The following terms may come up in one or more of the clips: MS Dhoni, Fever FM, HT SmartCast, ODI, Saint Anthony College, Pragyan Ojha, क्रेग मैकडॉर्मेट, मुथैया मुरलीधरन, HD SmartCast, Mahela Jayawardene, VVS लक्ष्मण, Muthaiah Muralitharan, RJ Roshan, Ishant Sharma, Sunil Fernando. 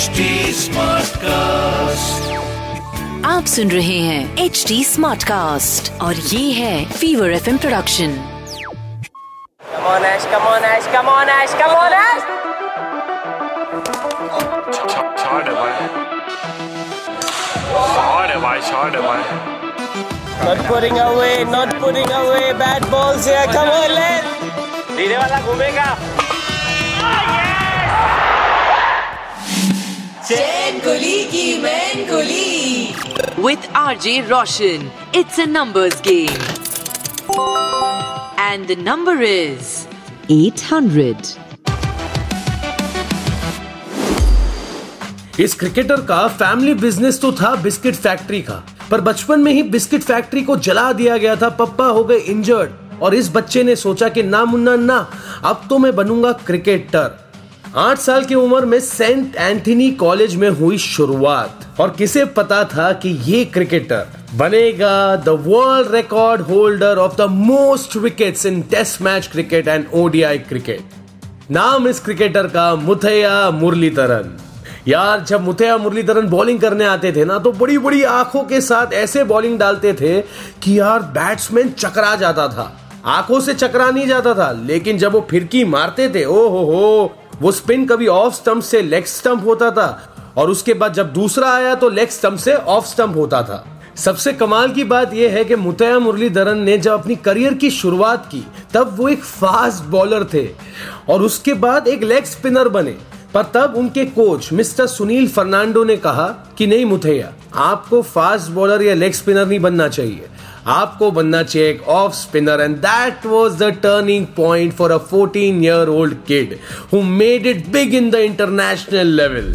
HD SmartCast। आप सुन रहे हैं HD SmartCast और ये है Fever FM production. Come on Ash, come on Ash, come on Ash, come on Ash। Shot है भाई। Not putting away, bad balls here, come on let's। धीरे वाला घूमेगा। With RJ Roshan, it's a numbers game. And the number is 800. इस cricketer का family business तो था biscuit factory का, पर बचपन में ही बिस्किट फैक्ट्री को जला दिया गया था। पापा हो गए इंजर्ड और इस बच्चे ने सोचा कि ना मुन्ना ना, अब तो मैं बनूंगा क्रिकेटर। 8 साल की उम्र में सेंट एंथनी कॉलेज में हुई शुरुआत, और किसे पता था कि ये क्रिकेटर बनेगा the world record holder of the most wickets in test match cricket and ODI cricket. नाम इस क्रिकेटर का मुथैया मुरलीधरन। यार, जब मुथैया मुरलीधरन बॉलिंग करने आते थे ना, तो बड़ी बड़ी आंखों के साथ ऐसे बॉलिंग डालते थे कि यार बैट्समैन चकरा जाता था। आंखों से चकरा नहीं जाता था, लेकिन जब वो फिरकी मारते थे, ओ हो, वो स्पिन कभी ऑफ स्टंप से लेग स्टंप होता था, और उसके बाद जब दूसरा आया तो लेग स्टंप से ऑफ स्टंप होता था। सबसे कमाल की बात यह है कि मुथैया मुरलीधरन ने जब अपनी करियर की शुरुआत की, तब वो एक फास्ट बॉलर थे और उसके बाद एक लेग स्पिनर बने। पर तब उनके कोच मिस्टर सुनील फर्नांडो ने कहा कि नहीं मुथैया, आपको फास्ट बॉलर या लेग स्पिनर नहीं बनना चाहिए, आपको बनना चाहिए एक off spinner. And that was the turning point for a 14-year-old kid who made it big in the international level.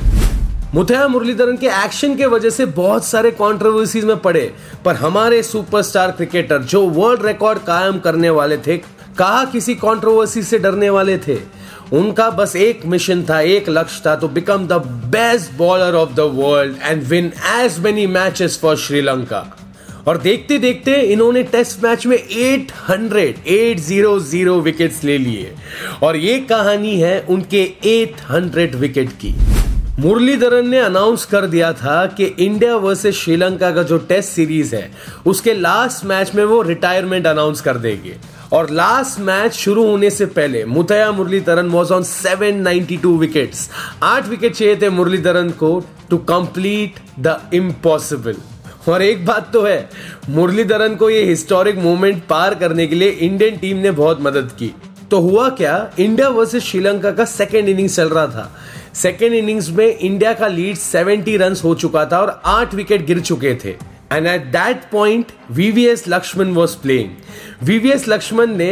मुथैया मुरलीधरन के एक्शन के वजह से बहुत सारे कंट्रोवर्सीज में पड़े, पर हमारे सुपरस्टार क्रिकेटर जो वर्ल्ड रिकॉर्ड कायम करने वाले थे, कहां किसी कंट्रोवर्सी से डरने वाले थे। उनका बस एक मिशन था, एक लक्ष्य था, तो become the best bowler of the world and win as many matches for Sri Lanka. और देखते देखते इन्होंने टेस्ट मैच में 800 विकेट्स ले लिए, और ये कहानी है उनके 800 विकेट की। मुरलीधरन ने अनाउंस कर दिया था कि इंडिया वर्सेस श्रीलंका का जो टेस्ट सीरीज है, उसके लास्ट मैच में वो रिटायरमेंट अनाउंस कर देंगे। और लास्ट मैच शुरू होने से पहले मुथैया मुरलीधरन was on 792 wickets. 8 wicket चाहिए थे मुरलीधरन को टू कंप्लीट द इम्पॉसिबल। और एक बात तो है, मुरलीधरन को ये हिस्टोरिक मोमेंट पार करने के लिए इंडियन टीम ने बहुत मदद की। तो हुआ क्या, इंडिया वर्सेस श्रीलंका का सेकेंड इनिंग्स चल रहा था। सेकेंड इनिंग्स में इंडिया का लीड 70 रन हो चुका था और 8 विकेट गिर चुके थे। And at that point VVS लक्ष्मण was playing. VVS लक्ष्मण ने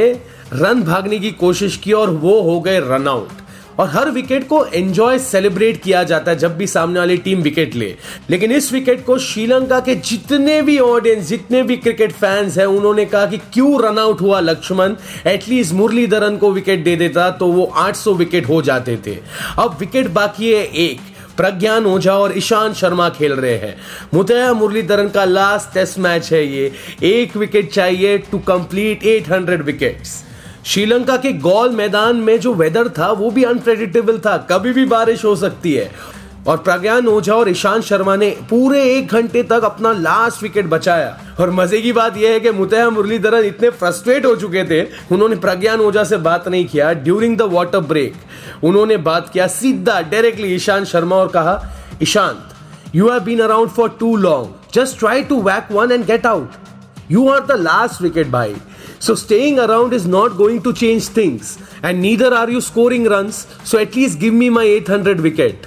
रन भागने की कोशिश की और वो हो गए रन आउट। और हर विकेट को एंजॉय सेलिब्रेट किया जाता है जब भी सामने वाली टीम विकेट ले, लेकिन इस विकेट को श्रीलंका के जितने भी ऑडियंस, जितने भी क्रिकेट फैंस हैं, उन्होंने कहा कि क्यों रन आउट हुआ लक्ष्मण, एटलीस्ट मुरलीधरन को विकेट दे देता तो वो 800 विकेट हो जाते थे। अब विकेट बाकी है एक, प्रज्ञान ओझा और ईशांत शर्मा खेल रहे हैं। मुथैया मुरलीधरन का लास्ट टेस्ट मैच है ये। 1 विकेट चाहिए टू कंप्लीट 800 विकेट्स। श्रीलंका के गोल मैदान में जो वेदर था वो भी अनप्रेडिक्टेबल था, कभी भी बारिश हो सकती है। और प्रज्ञान ओझा और ईशांत शर्मा ने पूरे 1 घंटे तक अपना लास्ट विकेट बचाया। और मजे की बात यह है कि मुथैया मुरलीधरन इतने फ्रस्ट्रेट हो चुके थे, उन्होंने प्रज्ञान ओझा से बात नहीं किया। ड्यूरिंग द वाटर ब्रेक उन्होंने बात किया सीधा डायरेक्टली ईशांत शर्मा और कहा, Ishant, you have been around for too long, just try to whack one and get out. You are the last wicket भाई, so staying around is not going to change things and neither are you scoring runs, so at least give me my 800 wicket.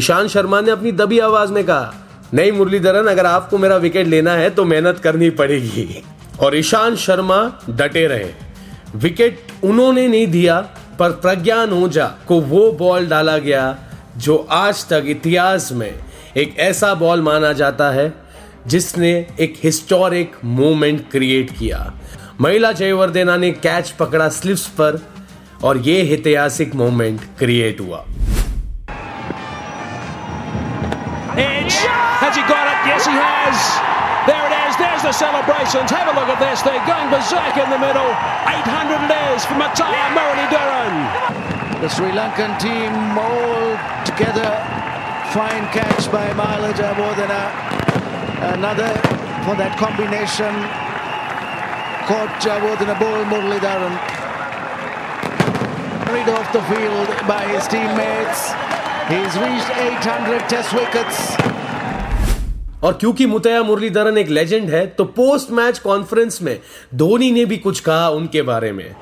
Ishan Sharma ने अपनी दबी आवाज में कहा, नहीं मुरलीधरन, अगर आपको मेरा विकेट लेना है तो मेहनत करनी पड़ेगी। और ईशान शर्मा डटे रहे। विकेट उन्होंने नहीं दिया, पर प्रज्ञान ओझा को वो बॉल डाला गया जो आज तक इतिहास में एक ऐसा बॉल माना जाता है जिसने एक हिस्टोरिक मोमेंट क्रिएट किया। महिला जयवर्धना ने कैच पकड़ा स्लिप्स पर और ये ऐतिहासिक मोमेंट क्रिएट हुआ। Fine catch by Mahela Jayawardene. Another for that combination. Caught Jayawardene ball, Muralitharan. Carried off the field by his teammates. He's reached 800 test wickets. और क्योंकि मुतैया मुरलीधरन एक लेजेंड है तो पोस्ट मैच कॉन्फ्रेंस में धोनी ने भी कुछ कहा उनके बारे में.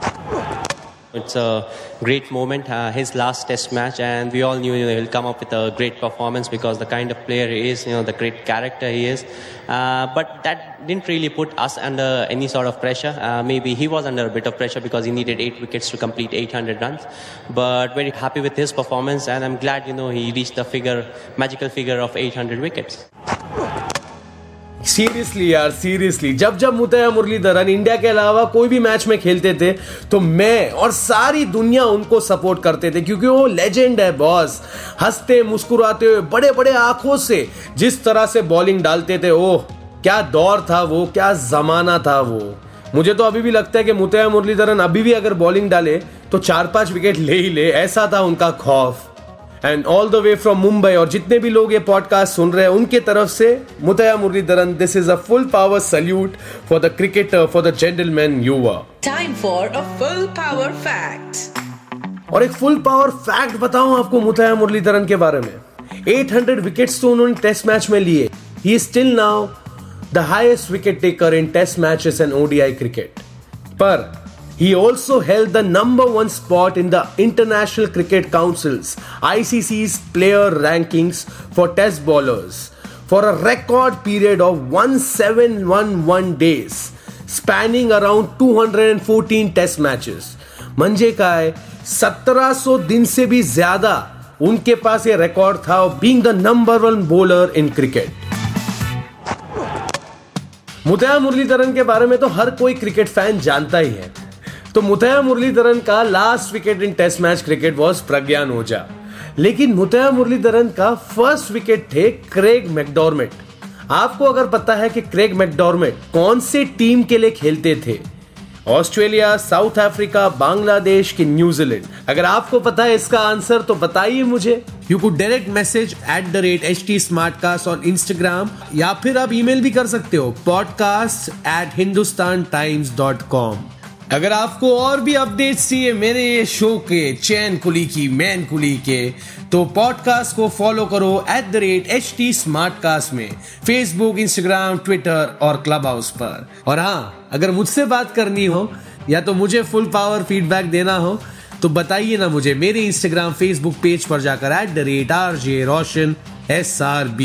It's a great moment, his last test match, and we all knew he'll come up with a great performance because the kind of player he is, the great character he is. But that didn't really put us under any sort of pressure. Maybe he was under a bit of pressure because he needed 8 wickets to complete 800 runs. But very happy with his performance, and I'm glad, he reached the magical figure of 800 wickets. Seriously यार जब Muttiah Muraleedharan India के अलावा कोई भी match में खेलते थे तो मैं और सारी दुनिया उनको सपोर्ट करते थे क्योंकि वो लेजेंड है बॉस. हंसते मुस्कुराते हुए बड़े बड़े आंखों से जिस तरह से बॉलिंग डालते थे, ओह क्या दौर था वो, क्या जमाना था वो. मुझे तो अभी भी लगता है कि मुतैया मुरलीधरन अभी भी अगर बॉलिंग डाले तो 4-5 विकेट ले ही ले, ऐसा था उनका खौफ. And all the way from Mumbai, और जितने भी लोग ये पॉडकास्ट सुन रहे हैं उनके तरफ से Muttiah Muralitharan, this is a full power salute for the cricketer, for the gentleman you are. Time for a full power fact. और एक फुल पावर फैक्ट बताऊं आपको मुतैया मुरलीधरन के बारे में. 800 विकेट्स तो उन्होंने टेस्ट मैच में लिए. He is still now the highest wicket taker in test matches and ODI cricket. पर he also held the number 1 spot in the International Cricket Council's ICC's player rankings for test bowlers for a record period of 1711 days, spanning around 214 test matches. मंजे का है 1700 दिन से भी ज्यादा उनके पास ये रिकॉर्ड था of being the number 1 bowler in cricket. Muttiah Muraleedharan के बारे में तो हर कोई क्रिकेट फैन जानता ही है. तो मुतैया मुरलीधरन का last wicket in test match cricket was Pragyan Ojha, लेकिन मुतैया मुरलीधरन का फर्स्ट विकेट थे क्रेग मैकडॉर्मेट. आपको अगर पता है कि क्रेग मैकडॉर्मेट कौन से टीम के लिए खेलते थे, ऑस्ट्रेलिया, साउथ अफ्रीका, बांग्लादेश की न्यूजीलैंड, अगर आपको पता है इसका आंसर तो बताइए मुझे. You could direct message @ HT SmartCast और इंस्टाग्राम, या फिर आप ईमेल भी कर सकते हो podcast@hindustantimes.com. अगर आपको और भी अपडेट्स चाहिए मेरे ये शो के चैन कुली की मैन कुली के, तो पॉडकास्ट को फॉलो करो @ HT SmartCast में, फेसबुक, इंस्टाग्राम, ट्विटर और क्लब हाउस पर. और हाँ, अगर मुझसे बात करनी हो या तो मुझे फुल पावर फीडबैक देना हो तो बताइए ना मुझे मेरे इंस्टाग्राम, फेसबुक पेज पर जाकर @ RJ Roshan SRB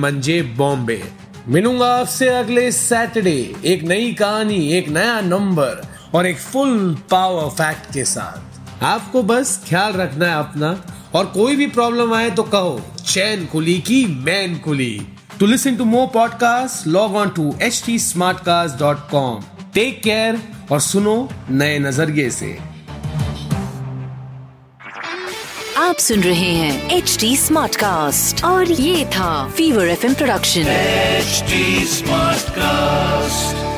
मंजे बॉम्बे. मिलूंगा आपसे अगले सैटरडे एक नई कहानी, एक नया नंबर और एक फुल पावर फैक्ट के साथ. आपको बस ख्याल रखना है अपना, और कोई भी प्रॉब्लम आए तो कहो चैन कुली की मैन कुली. To listen to more podcast log on to HT SmartCast.com. Take care और सुनो नए नजरिए से. आप सुन रहे हैं HD SmartCast और ये था Fever FM production HD SmartCast.